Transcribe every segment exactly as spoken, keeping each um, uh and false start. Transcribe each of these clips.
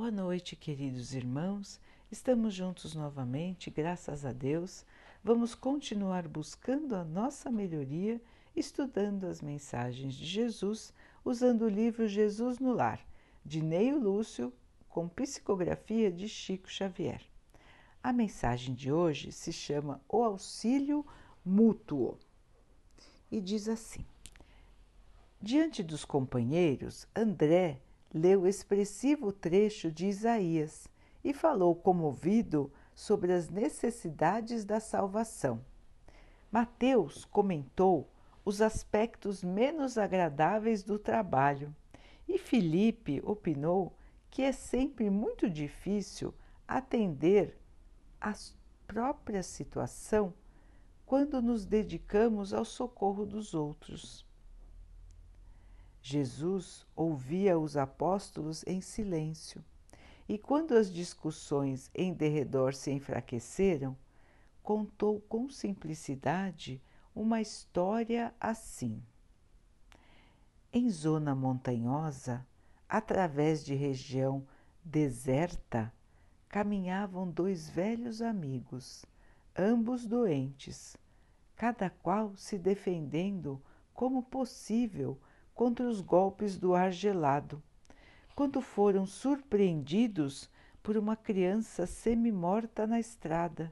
Boa noite, queridos irmãos. Estamos juntos novamente, graças a Deus. Vamos continuar buscando a nossa melhoria, estudando as mensagens de Jesus, usando o livro Jesus no Lar, de Neio Lúcio, com psicografia de Chico Xavier. A mensagem de hoje se chama O Auxílio Mútuo e diz assim: diante dos companheiros, André leu expressivo trecho de Isaías e falou comovido sobre as necessidades da salvação. Mateus comentou os aspectos menos agradáveis do trabalho e Filipe opinou que é sempre muito difícil atender a própria situação quando nos dedicamos ao socorro dos outros. Jesus ouvia os apóstolos em silêncio, e quando as discussões em derredor se enfraqueceram, contou com simplicidade uma história assim. Em zona montanhosa, através de região deserta, caminhavam dois velhos amigos, ambos doentes, cada qual se defendendo como possível contra os golpes do ar gelado, quando foram surpreendidos por uma criança semi-morta na estrada,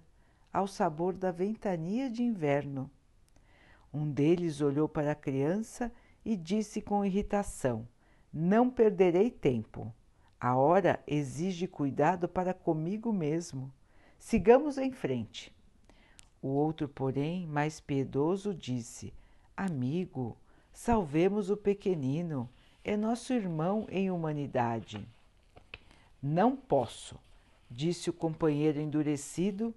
ao sabor da ventania de inverno. Um deles olhou para a criança e disse com irritação: "Não perderei tempo. A hora exige cuidado para comigo mesmo. Sigamos em frente." O outro, porém, mais piedoso, disse: "Amigo, salvemos o pequenino. É nosso irmão em humanidade." "Não posso", disse o companheiro endurecido.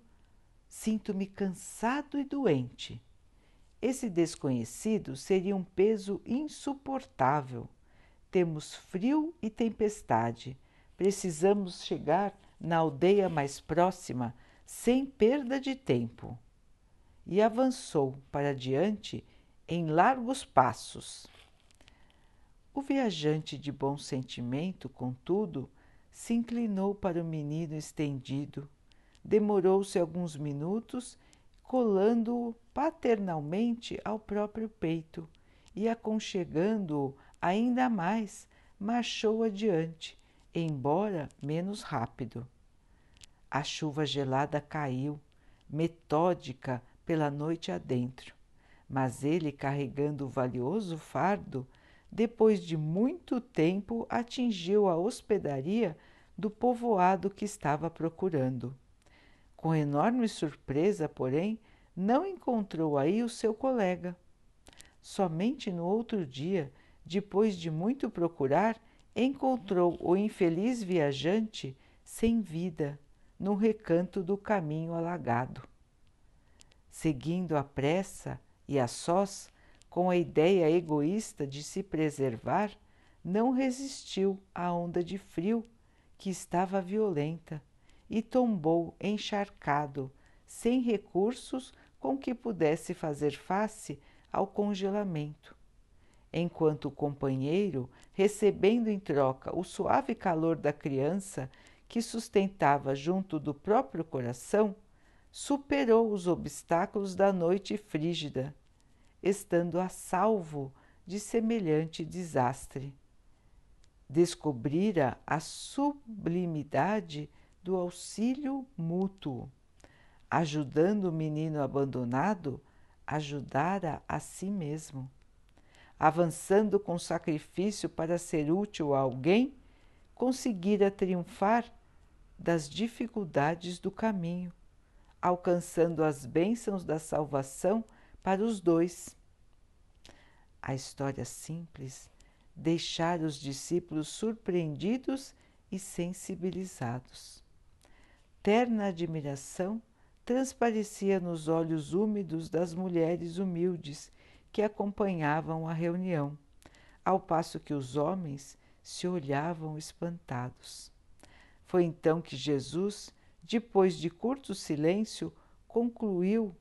"Sinto-me cansado e doente. Esse desconhecido seria um peso insuportável. Temos frio e tempestade. Precisamos chegar na aldeia mais próxima sem perda de tempo." E avançou para diante em largos passos. O viajante de bom sentimento, contudo, se inclinou para o menino estendido. Demorou-se alguns minutos, colando-o paternalmente ao próprio peito e aconchegando-o ainda mais, marchou adiante, embora menos rápido. A chuva gelada caiu, metódica, pela noite adentro, mas ele, carregando o valioso fardo, depois de muito tempo atingiu a hospedaria do povoado que estava procurando. Com enorme surpresa, porém, não encontrou aí o seu colega. Somente no outro dia, depois de muito procurar, encontrou o infeliz viajante sem vida, num recanto do caminho alagado. Seguindo à pressa e a sós, com a ideia egoísta de se preservar, não resistiu à onda de frio que estava violenta e tombou encharcado, sem recursos com que pudesse fazer face ao congelamento. Enquanto o companheiro, recebendo em troca o suave calor da criança que sustentava junto do próprio coração, superou os obstáculos da noite frígida, estando a salvo de semelhante desastre. Descobrira a sublimidade do auxílio mútuo. Ajudando o menino abandonado, ajudara a si mesmo. Avançando com sacrifício para ser útil a alguém, conseguira triunfar das dificuldades do caminho, alcançando as bênçãos da salvação para os dois. A história simples deixara os discípulos surpreendidos e sensibilizados. Terna admiração transparecia nos olhos úmidos das mulheres humildes que acompanhavam a reunião, ao passo que os homens se olhavam espantados. Foi então que Jesus, depois de curto silêncio, concluiu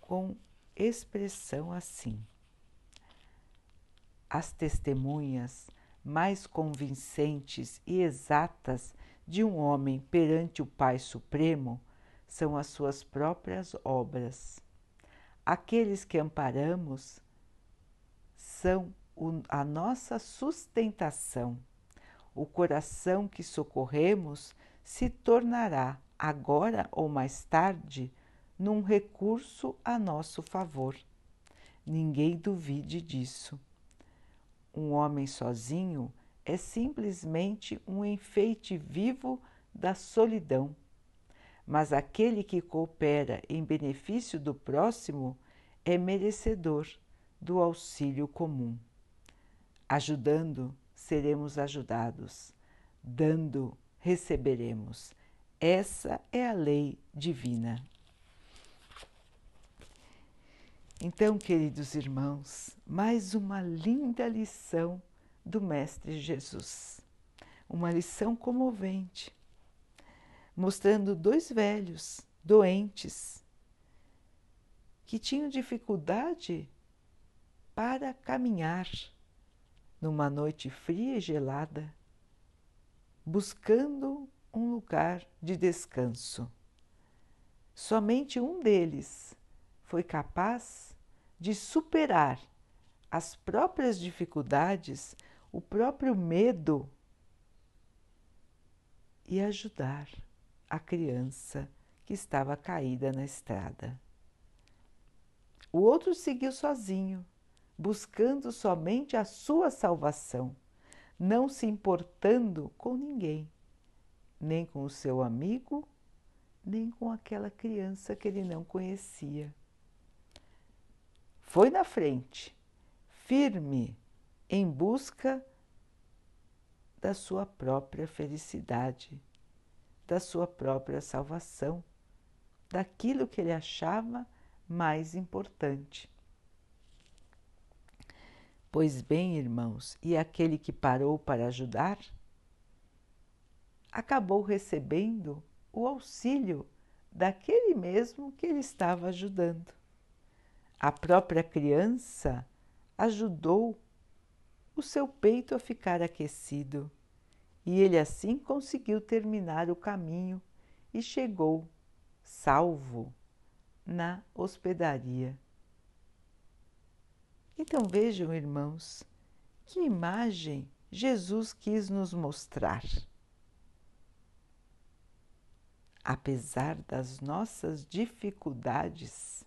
com expressão assim: as testemunhas mais convincentes e exatas de um homem perante o Pai Supremo são as suas próprias obras. Aqueles que amparamos são a nossa sustentação. O coração que socorremos se tornará, agora ou mais tarde, num recurso a nosso favor. Ninguém duvide disso. Um homem sozinho é simplesmente um enfeite vivo da solidão. Mas aquele que coopera em benefício do próximo é merecedor do auxílio comum. Ajudando, seremos ajudados. Dando, receberemos. Essa é a lei divina. Então, queridos irmãos, mais uma linda lição do Mestre Jesus. Uma lição comovente, mostrando dois velhos doentes que tinham dificuldade para caminhar numa noite fria e gelada, buscando um lugar de descanso. Somente um deles foi capaz de superar as próprias dificuldades, o próprio medo e ajudar a criança que estava caída na estrada. O outro seguiu sozinho, buscando somente a sua salvação, não se importando com ninguém, nem com o seu amigo, nem com aquela criança que ele não conhecia. Foi na frente, firme, em busca da sua própria felicidade, da sua própria salvação, daquilo que ele achava mais importante. Pois bem, irmãos, e aquele que parou para ajudar, acabou recebendo o auxílio daquele mesmo que ele estava ajudando. A própria criança ajudou o seu peito a ficar aquecido e ele assim conseguiu terminar o caminho e chegou salvo na hospedaria. Então vejam, irmãos, que imagem Jesus quis nos mostrar. Apesar das nossas dificuldades,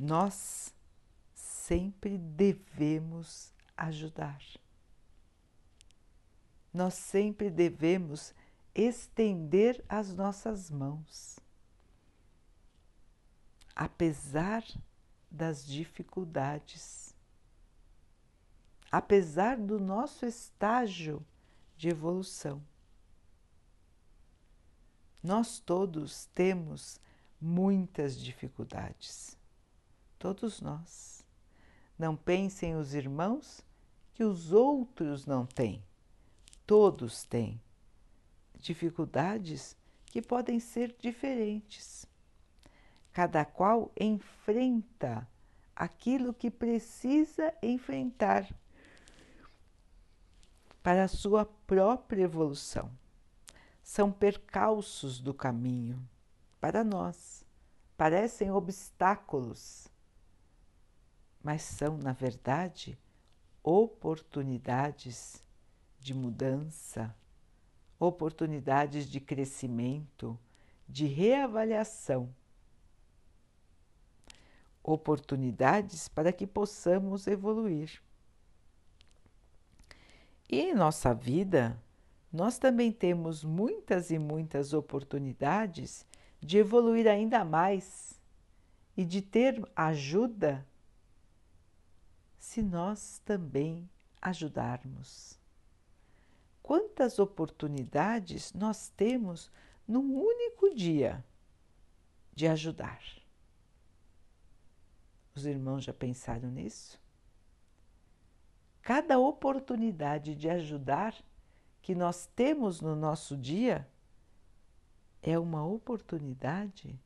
nós sempre devemos ajudar. Nós sempre devemos estender as nossas mãos. Apesar das dificuldades, apesar do nosso estágio de evolução, nós todos temos muitas dificuldades. Todos nós. Não pensem os irmãos que os outros não têm. Todos têm dificuldades que podem ser diferentes. Cada qual enfrenta aquilo que precisa enfrentar para a sua própria evolução. São percalços do caminho para nós. Parecem obstáculos, mas são, na verdade, oportunidades de mudança, oportunidades de crescimento, de reavaliação, oportunidades para que possamos evoluir. E em nossa vida, nós também temos muitas e muitas oportunidades de evoluir ainda mais e de ter ajuda se nós também ajudarmos. Quantas oportunidades nós temos num único dia de ajudar? Os irmãos já pensaram nisso? Cada oportunidade de ajudar que nós temos no nosso dia é uma oportunidade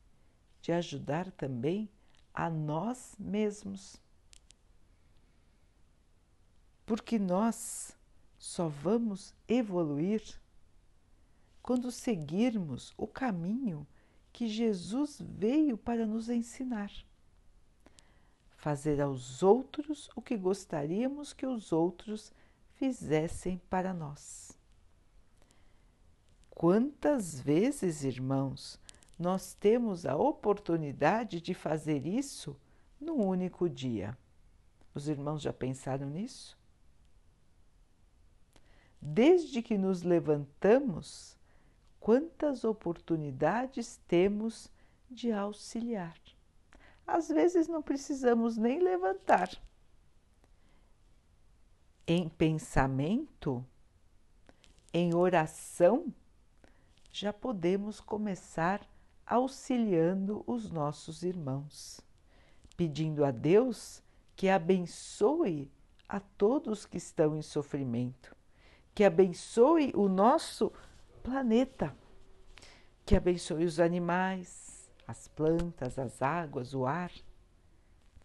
de ajudar também a nós mesmos. porque nós só vamos evoluir quando seguirmos o caminho que Jesus veio para nos ensinar. Fazer aos outros o que gostaríamos que os outros fizessem para nós. Quantas vezes, irmãos, nós temos a oportunidade de fazer isso num único dia? Os irmãos já pensaram nisso? Desde que nos levantamos, quantas oportunidades temos de auxiliar? Às vezes não precisamos nem levantar. Em pensamento, em oração, já podemos começar auxiliando os nossos irmãos, pedindo a Deus que abençoe a todos que estão em sofrimento, que abençoe o nosso planeta, que abençoe os animais, as plantas, as águas, o ar.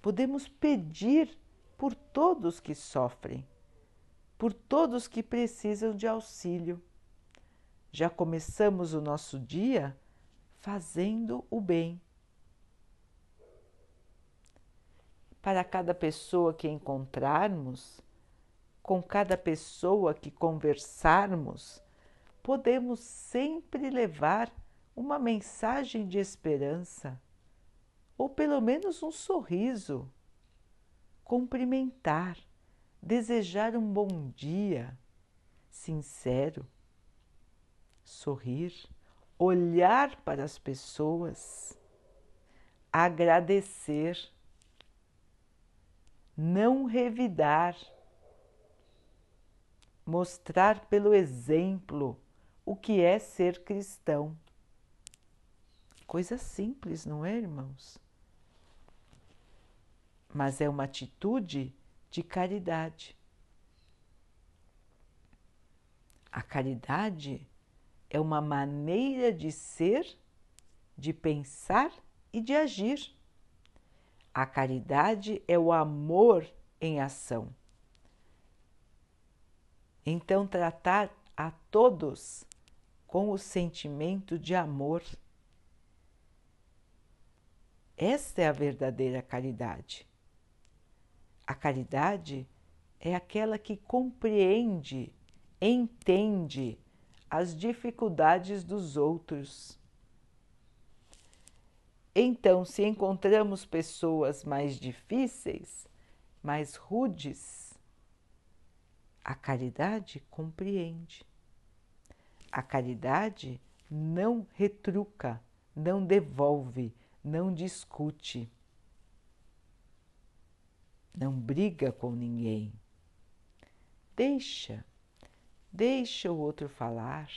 Podemos pedir por todos que sofrem, por todos que precisam de auxílio. Já começamos o nosso dia fazendo o bem. Para cada pessoa que encontrarmos, com cada pessoa que conversarmos, podemos sempre levar uma mensagem de esperança, ou pelo menos um sorriso, cumprimentar, desejar um bom dia, sincero, sorrir, olhar para as pessoas, agradecer, não revidar, mostrar pelo exemplo o que é ser cristão. Coisa simples, não é, irmãos? Mas é uma atitude de caridade. A caridade é uma maneira de ser, de pensar e de agir. A caridade é o amor em ação. Então, tratar a todos com o sentimento de amor. Esta é a verdadeira caridade. A caridade é aquela que compreende, entende as dificuldades dos outros. Então, se encontramos pessoas mais difíceis, mais rudes, a caridade compreende. A caridade não retruca, não devolve, não discute, não briga com ninguém, deixa, deixa o outro falar,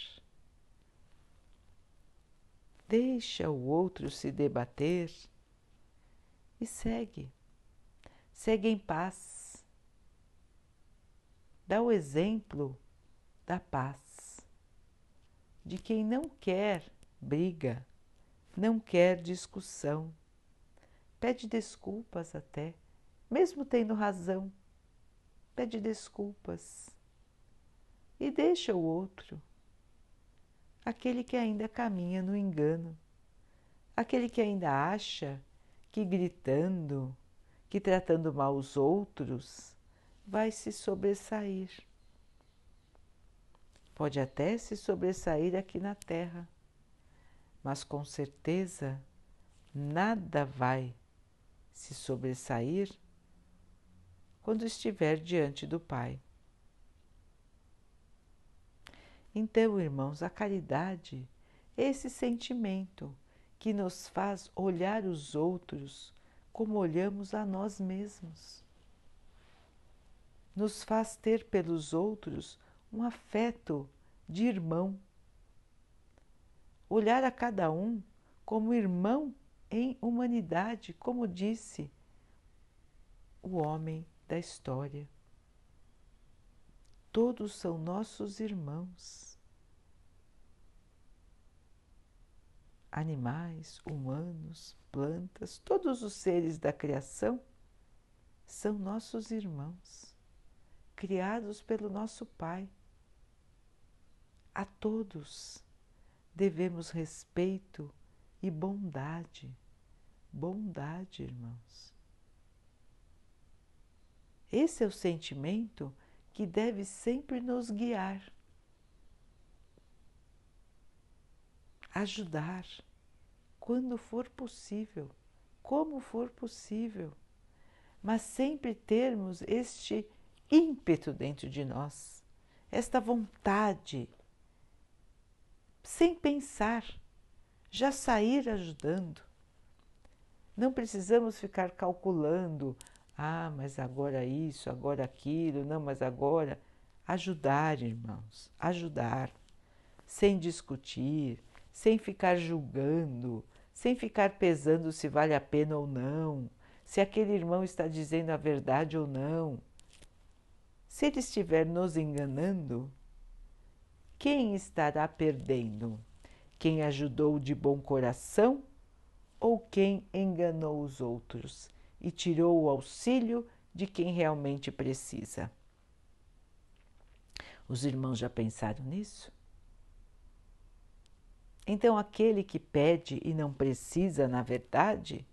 deixa o outro se debater e segue, segue em paz, dá o exemplo da paz, de quem não quer briga, não quer discussão, pede desculpas até, mesmo tendo razão, pede desculpas e deixa o outro, aquele que ainda caminha no engano, aquele que ainda acha que gritando, que tratando mal os outros, vai se sobressair. Pode até se sobressair aqui na terra, mas com certeza nada vai se sobressair quando estiver diante do Pai. Então, irmãos, a caridade é esse sentimento que nos faz olhar os outros como olhamos a nós mesmos. Nos faz ter pelos outros um afeto de irmão. Olhar a cada um como irmão em humanidade, como disse o homem da história. Todos são nossos irmãos. Animais, humanos, plantas, todos os seres da criação são nossos irmãos. criados pelo nosso Pai. A todos devemos respeito e bondade, bondade, irmãos. Esse é o sentimento que deve sempre nos guiar, ajudar, quando for possível, como for possível, mas sempre termos este ímpeto dentro de nós, esta vontade, sem pensar, já sair ajudando. Não precisamos ficar calculando, ah, mas agora isso, agora aquilo, não, mas agora... Ajudar, irmãos, ajudar, sem discutir, sem ficar julgando, sem ficar pesando se vale a pena ou não, se aquele irmão está dizendo a verdade ou não. Se ele estiver nos enganando, quem estará perdendo? Quem ajudou de bom coração ou quem enganou os outros e tirou o auxílio de quem realmente precisa? Os irmãos já pensaram nisso? Então, aquele que pede e não precisa, na verdade,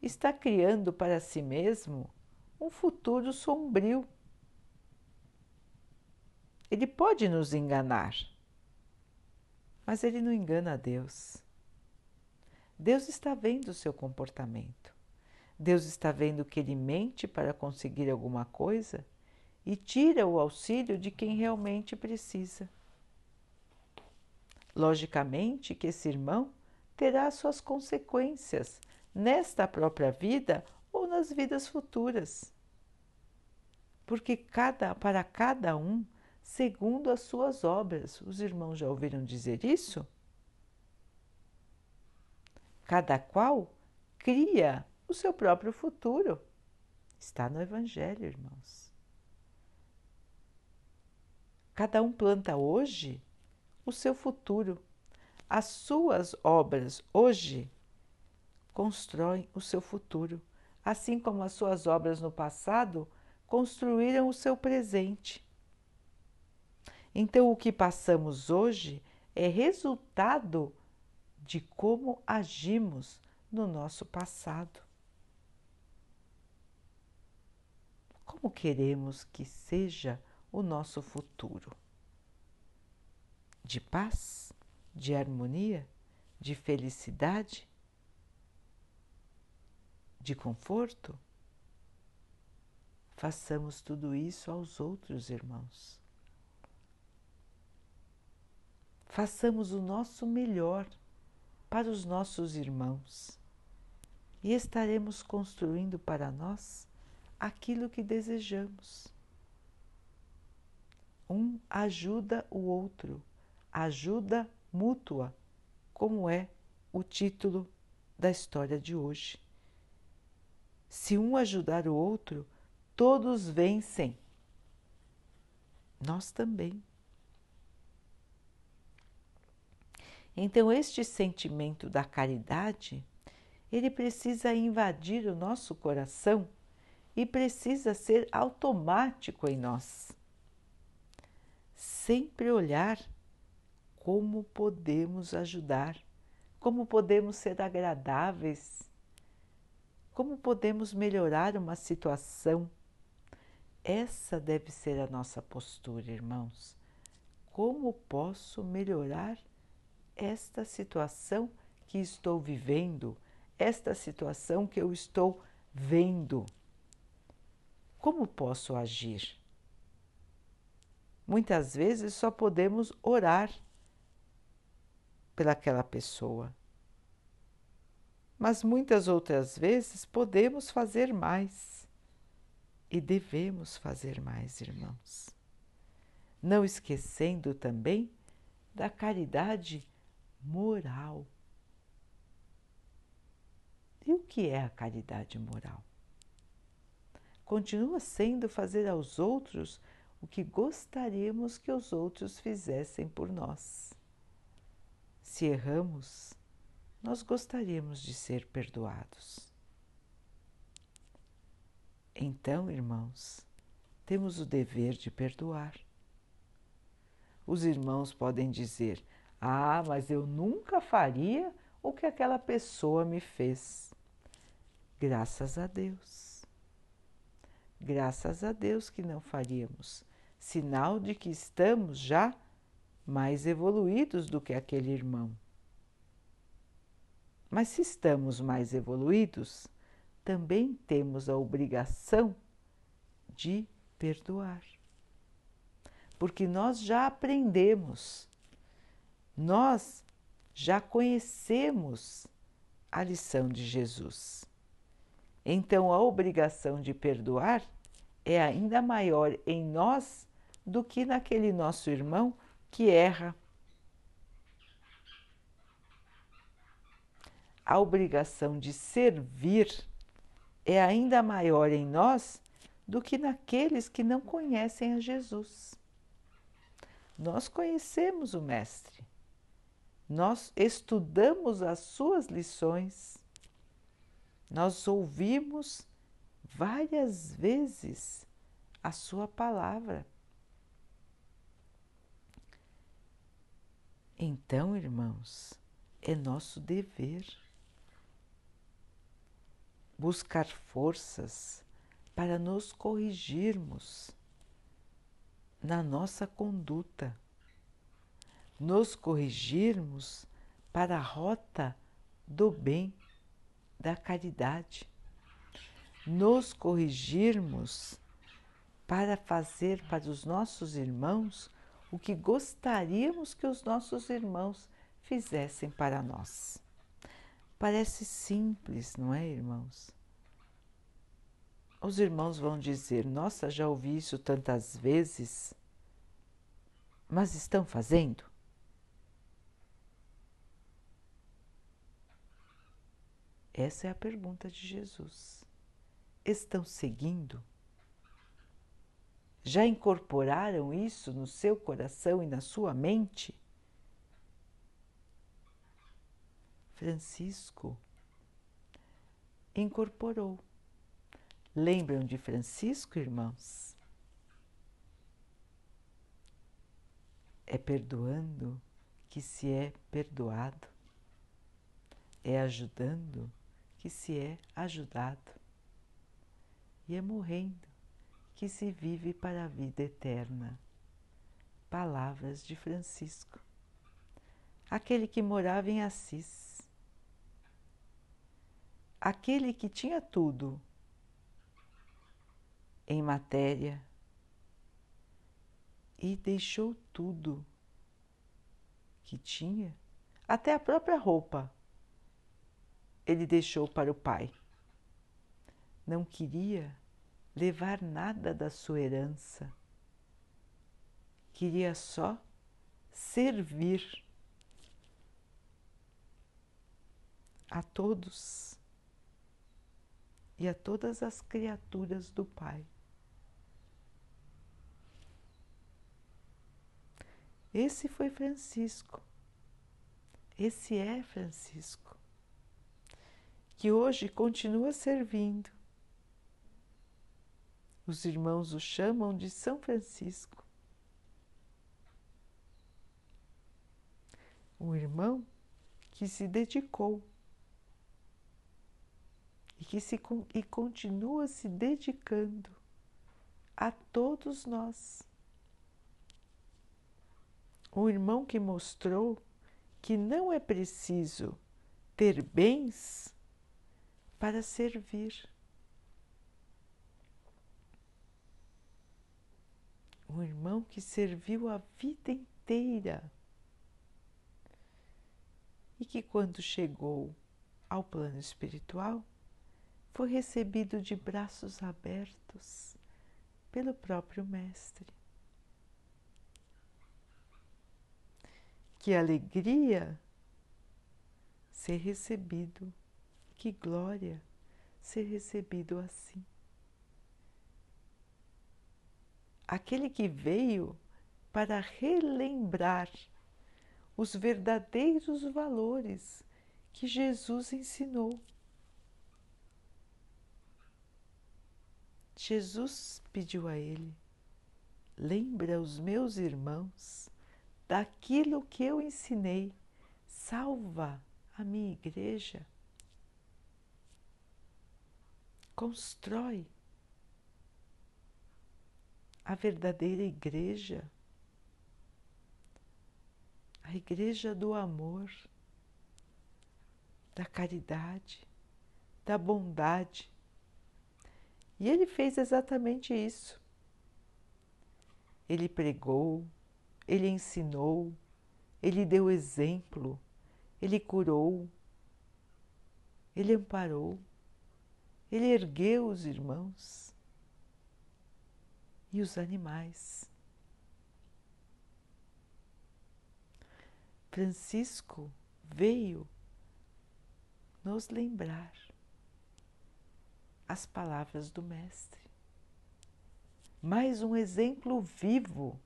está criando para si mesmo um futuro sombrio. Ele pode nos enganar, mas ele não engana a Deus. Deus está vendo o seu comportamento. Deus está vendo que ele mente para conseguir alguma coisa e tira o auxílio de quem realmente precisa. Logicamente que esse irmão terá suas consequências nesta própria vida ou nas vidas futuras, porque cada, para cada um, segundo as suas obras. Os irmãos já ouviram dizer isso? Cada qual cria o seu próprio futuro. Está no Evangelho, irmãos. Cada um planta hoje o seu futuro. As suas obras hoje constroem o seu futuro, assim como as suas obras no passado construíram o seu presente. Então, o que passamos hoje é resultado de como agimos no nosso passado. Como queremos que seja o nosso futuro? De paz, de harmonia, de felicidade, de conforto? Façamos tudo isso aos outros, irmãos. Façamos o nosso melhor para os nossos irmãos e estaremos construindo para nós aquilo que desejamos. Um ajuda o outro. Ajuda mútua, como é o título da história de hoje. Se um ajudar o outro, todos vencem. Nós também. Então, este sentimento da caridade, ele precisa invadir o nosso coração e precisa ser automático em nós. Sempre olhar como podemos ajudar, como podemos ser agradáveis, como podemos melhorar uma situação. Essa deve ser a nossa postura, irmãos. Como posso melhorar esta situação que estou vivendo, esta situação que eu estou vendo? Como posso agir? Muitas vezes só podemos orar pelaquela pessoa, mas muitas outras vezes podemos fazer mais e devemos fazer mais, irmãos. Não esquecendo também da caridade moral. E o que é a caridade moral? Continua sendo fazer aos outros o que gostaríamos que os outros fizessem por nós. Se erramos, nós gostaríamos de ser perdoados. Então, irmãos, temos o dever de perdoar. Os irmãos podem dizer, ah, mas eu nunca faria o que aquela pessoa me fez. Graças a Deus. Graças a Deus que não faríamos. Sinal de que estamos já mais evoluídos do que aquele irmão. Mas se estamos mais evoluídos, também temos a obrigação de perdoar. Porque nós já aprendemos, nós já conhecemos a lição de Jesus. Então, a obrigação de perdoar é ainda maior em nós do que naquele nosso irmão que erra. A obrigação de servir é ainda maior em nós do que naqueles que não conhecem a Jesus. Nós conhecemos o Mestre, nós estudamos as suas lições, nós ouvimos várias vezes a sua palavra. Então, irmãos, é nosso dever buscar forças para nos corrigirmos na nossa conduta, nos corrigirmos para a rota do bem, da caridade, nos corrigirmos para fazer para os nossos irmãos o que gostaríamos que os nossos irmãos fizessem para nós. Parece simples, não é, irmãos? Os irmãos vão dizer, nossa, já ouvi isso tantas vezes, mas estão fazendo? Essa é a pergunta de Jesus. Estão seguindo? Já incorporaram isso no seu coração e na sua mente? Francisco incorporou. Lembram de Francisco, irmãos? É perdoando que se é perdoado. É ajudando que se é ajudado. E é morrendo que se vive para a vida eterna. Palavras de Francisco, aquele que morava em Assis, aquele que tinha tudo, em matéria, e deixou tudo que tinha, até a própria roupa, ele deixou para o pai. Não queria levar nada da sua herança, queria só servir a todos e a todas as criaturas do Pai. Esse foi Francisco, esse é Francisco, que hoje continua servindo. Os irmãos o chamam de São Francisco. Um irmão que se dedicou e que se, e continua se dedicando a todos nós. Um irmão que mostrou que não é preciso ter bens para servir. Um irmão que serviu a vida inteira e que, quando chegou ao plano espiritual, foi recebido de braços abertos pelo próprio Mestre. Que alegria ser recebido, que glória ser recebido assim. Aquele que veio para relembrar os verdadeiros valores que Jesus ensinou. Jesus pediu a ele: lembra os meus irmãos daquilo que eu ensinei, salva a minha igreja, constrói a verdadeira igreja, a igreja do amor, da caridade, da bondade. E ele fez exatamente isso. Ele pregou, ele ensinou, ele deu exemplo, ele curou, ele amparou, ele ergueu os irmãos e os animais. Francisco veio nos lembrar as palavras do Mestre. Mais um exemplo vivo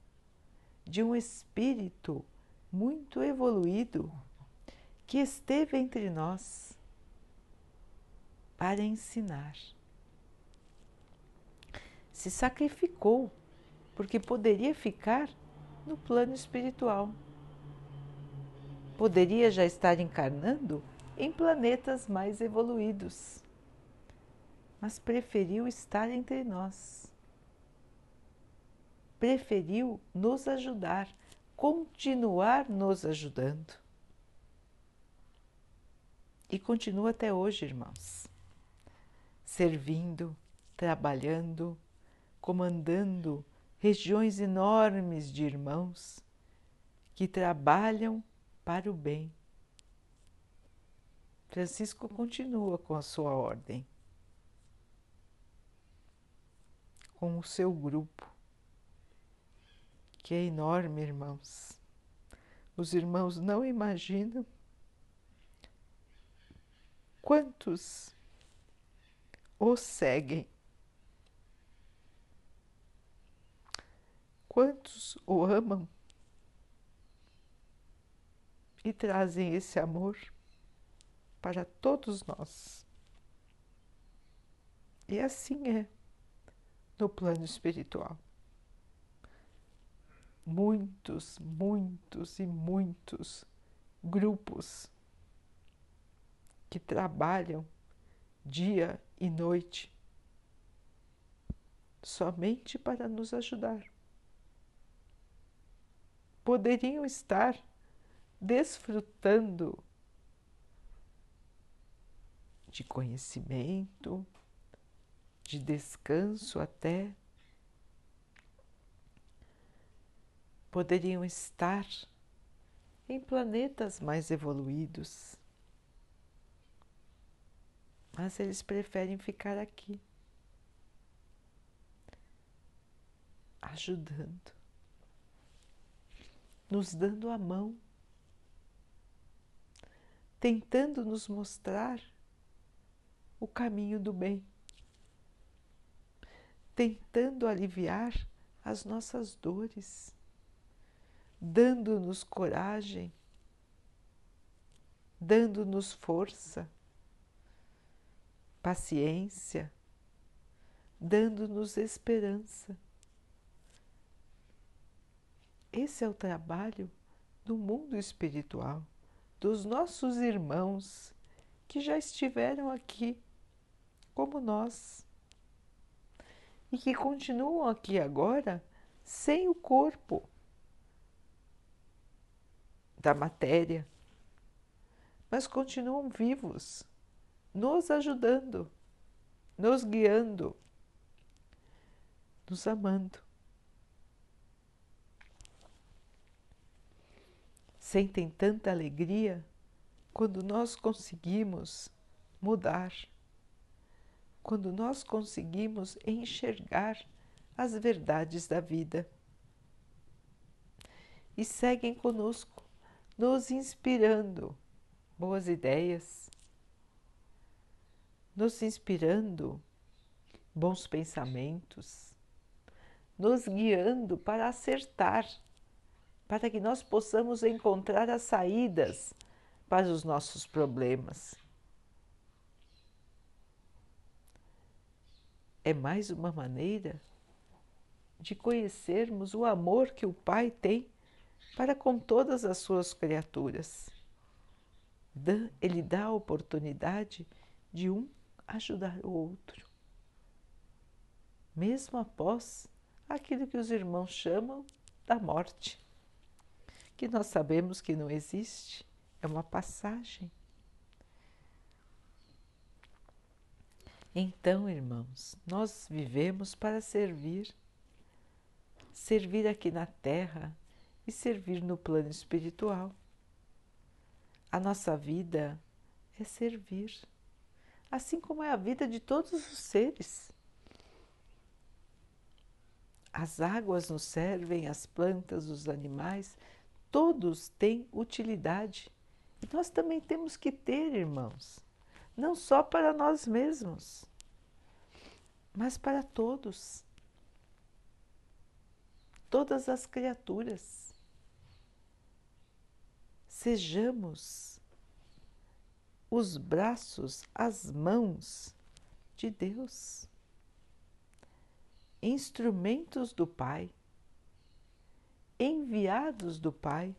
de um espírito muito evoluído que esteve entre nós para ensinar. Se sacrificou porque poderia ficar no plano espiritual. Poderia já estar encarnando em planetas mais evoluídos, mas preferiu estar entre nós. Preferiu nos ajudar, continuar nos ajudando. E continua até hoje, irmãos, servindo, trabalhando, comandando regiões enormes de irmãos que trabalham para o bem. Francisco continua com a sua ordem, com o seu grupo, que é enorme, irmãos. Os irmãos não imaginam quantos o seguem, quantos o amam e trazem esse amor para todos nós. E assim é no plano espiritual. Muitos, muitos e muitos grupos que trabalham dia e noite somente para nos ajudar. Poderiam estar desfrutando de conhecimento, de descanso até. Poderiam estar em planetas mais evoluídos, mas eles preferem ficar aqui, ajudando, nos dando a mão, tentando nos mostrar o caminho do bem, tentando aliviar as nossas dores, dando-nos coragem, dando-nos força, paciência, dando-nos esperança. Esse é o trabalho do mundo espiritual, dos nossos irmãos que já estiveram aqui, como nós, e que continuam aqui agora sem o corpo da matéria, mas continuam vivos, nos ajudando, nos guiando, nos amando. Sentem tanta alegria quando nós conseguimos mudar, quando nós conseguimos enxergar as verdades da vida. E seguem conosco, nos inspirando boas ideias, nos inspirando bons pensamentos, nos guiando para acertar, para que nós possamos encontrar as saídas para os nossos problemas. É mais uma maneira de conhecermos o amor que o Pai tem para com todas as suas criaturas. Ele dá a oportunidade de um ajudar o outro, mesmo após aquilo que os irmãos chamam da morte, que nós sabemos que não existe, é uma passagem. Então, irmãos, nós vivemos para servir, servir aqui na Terra e servir no plano espiritual. A nossa vida é servir, assim como é a vida de todos os seres. As águas nos servem, as plantas, os animais, todos têm utilidade. E nós também temos que ter, irmãos, não só para nós mesmos, mas para todos, todas as criaturas. Sejamos os braços, as mãos de Deus, instrumentos do Pai, enviados do Pai.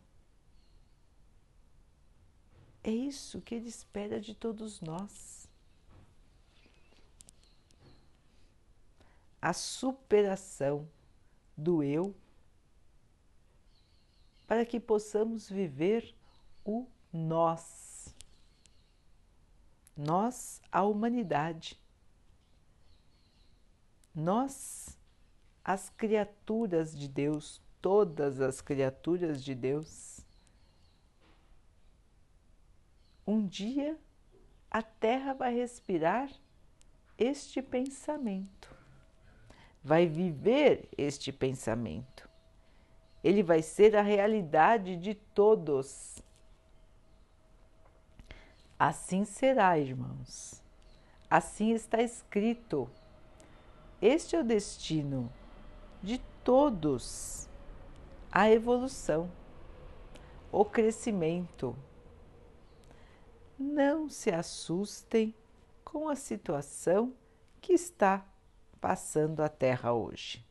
É isso que Ele espera de todos nós. A superação do eu, para que possamos viver o nós. Nós, a humanidade. Nós, as criaturas de Deus, todas as criaturas de Deus. Um dia a Terra vai respirar este pensamento, vai viver este pensamento. Ele vai ser a realidade de todos. Assim será, irmãos. Assim está escrito. Este é o destino de todos, a evolução, o crescimento. Não se assustem com a situação que está passando a Terra hoje.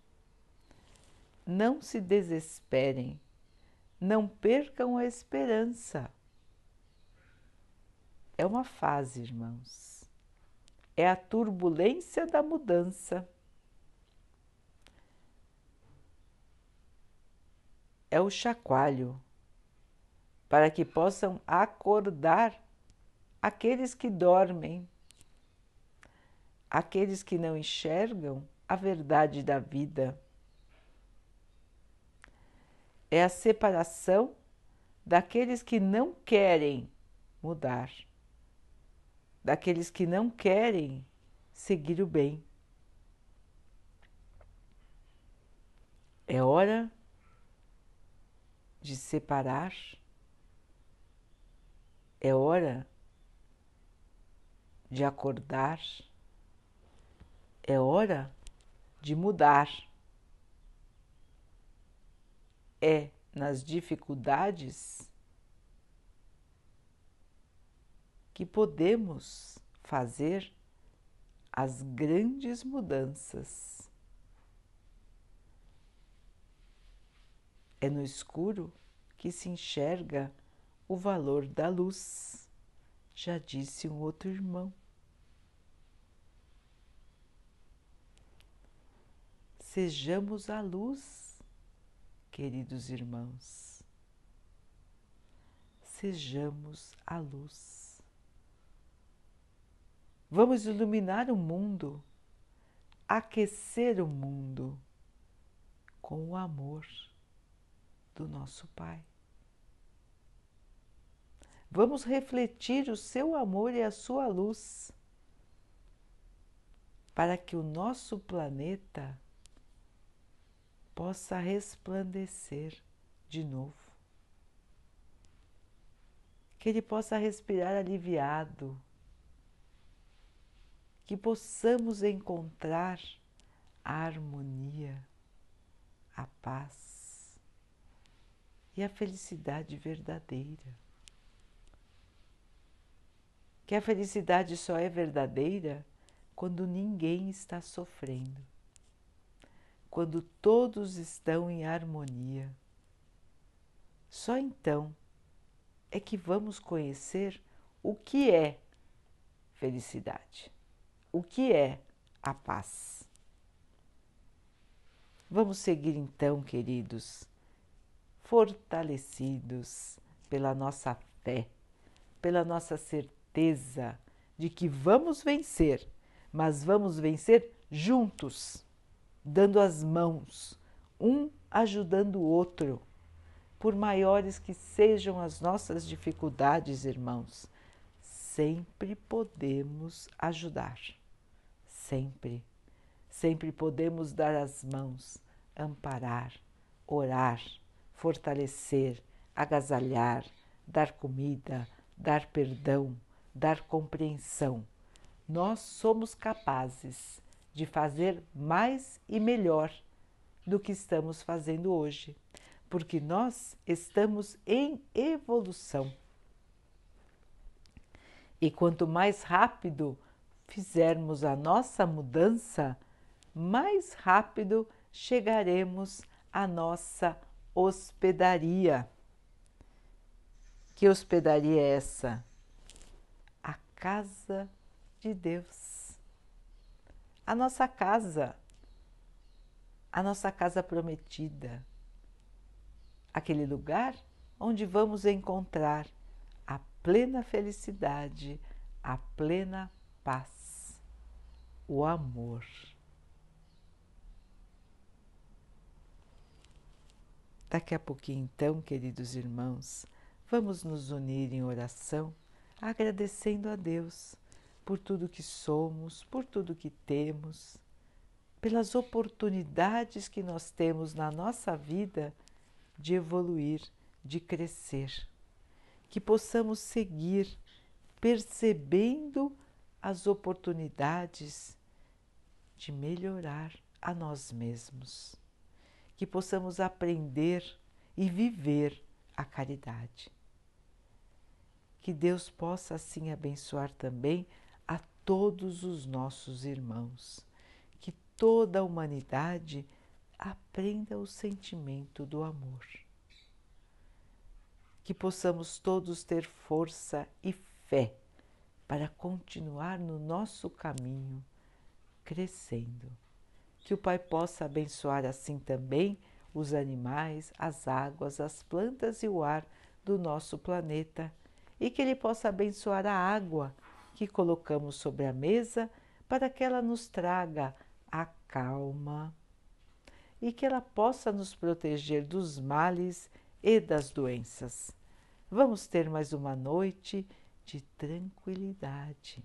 Não se desesperem, não percam a esperança. É uma fase, irmãos. É a turbulência da mudança. É o chacoalho, para que possam acordar aqueles que dormem, aqueles que não enxergam a verdade da vida. É a separação daqueles que não querem mudar, daqueles que não querem seguir o bem. É hora de separar, é hora de acordar, é hora de mudar. É nas dificuldades que podemos fazer as grandes mudanças. É no escuro que se enxerga o valor da luz, já disse um outro irmão. Sejamos a luz, queridos irmãos. Sejamos a luz. Vamos iluminar o mundo, aquecer o mundo com o amor do nosso Pai. Vamos refletir o seu amor e a sua luz, para que o nosso planeta possa resplandecer de novo. Que ele possa respirar aliviado, que possamos encontrar a harmonia, a paz e a felicidade verdadeira. Que a felicidade só é verdadeira quando ninguém está sofrendo, quando todos estão em harmonia. Só então é que vamos conhecer o que é felicidade, o que é a paz. Vamos seguir então, queridos, fortalecidos pela nossa fé, pela nossa certeza de que vamos vencer, mas vamos vencer juntos, dando as mãos, um ajudando o outro, por maiores que sejam as nossas dificuldades, irmãos. Sempre podemos ajudar, sempre, sempre podemos dar as mãos, amparar, orar, fortalecer, agasalhar, dar comida, dar perdão, dar compreensão. Nós somos capazes de fazer mais e melhor do que estamos fazendo hoje, porque nós estamos em evolução. E quanto mais rápido fizermos a nossa mudança, mais rápido chegaremos à nossa hospedaria. Que hospedaria é essa? A casa de Deus. A nossa casa. A nossa casa prometida. Aquele lugar onde vamos encontrar a plena felicidade, a plena paz, o amor. Daqui a pouquinho, então, queridos irmãos, vamos nos unir em oração, agradecendo a Deus por tudo que somos, por tudo que temos, pelas oportunidades que nós temos na nossa vida de evoluir, de crescer. Que possamos seguir percebendo as oportunidades de melhorar a nós mesmos, que possamos aprender e viver a caridade. Que Deus possa assim abençoar também a todos os nossos irmãos, que toda a humanidade aprenda o sentimento do amor. Que possamos todos ter força e fé para continuar no nosso caminho, crescendo. Que o Pai possa abençoar assim também os animais, as águas, as plantas e o ar do nosso planeta, e que Ele possa abençoar a água que colocamos sobre a mesa para que ela nos traga a calma e que ela possa nos proteger dos males e das doenças. Vamos ter mais uma noite de tranquilidade.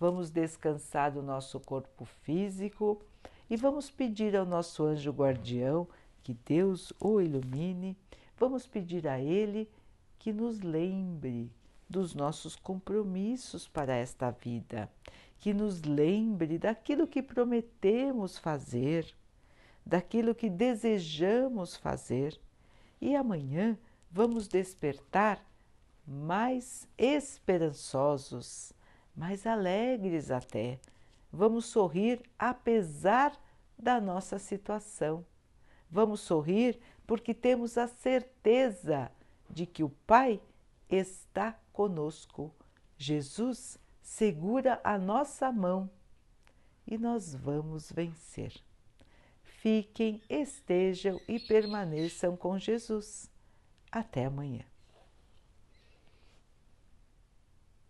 Vamos descansar do nosso corpo físico e vamos pedir ao nosso anjo guardião que Deus o ilumine. Vamos pedir a Ele que nos lembre dos nossos compromissos para esta vida, que nos lembre daquilo que prometemos fazer, daquilo que desejamos fazer. E amanhã vamos despertar mais esperançosos, mais alegres até. Vamos sorrir apesar da nossa situação. Vamos sorrir porque temos a certeza de que o Pai está conosco. Jesus segura a nossa mão e nós vamos vencer. Fiquem, estejam e permaneçam com Jesus. Até amanhã.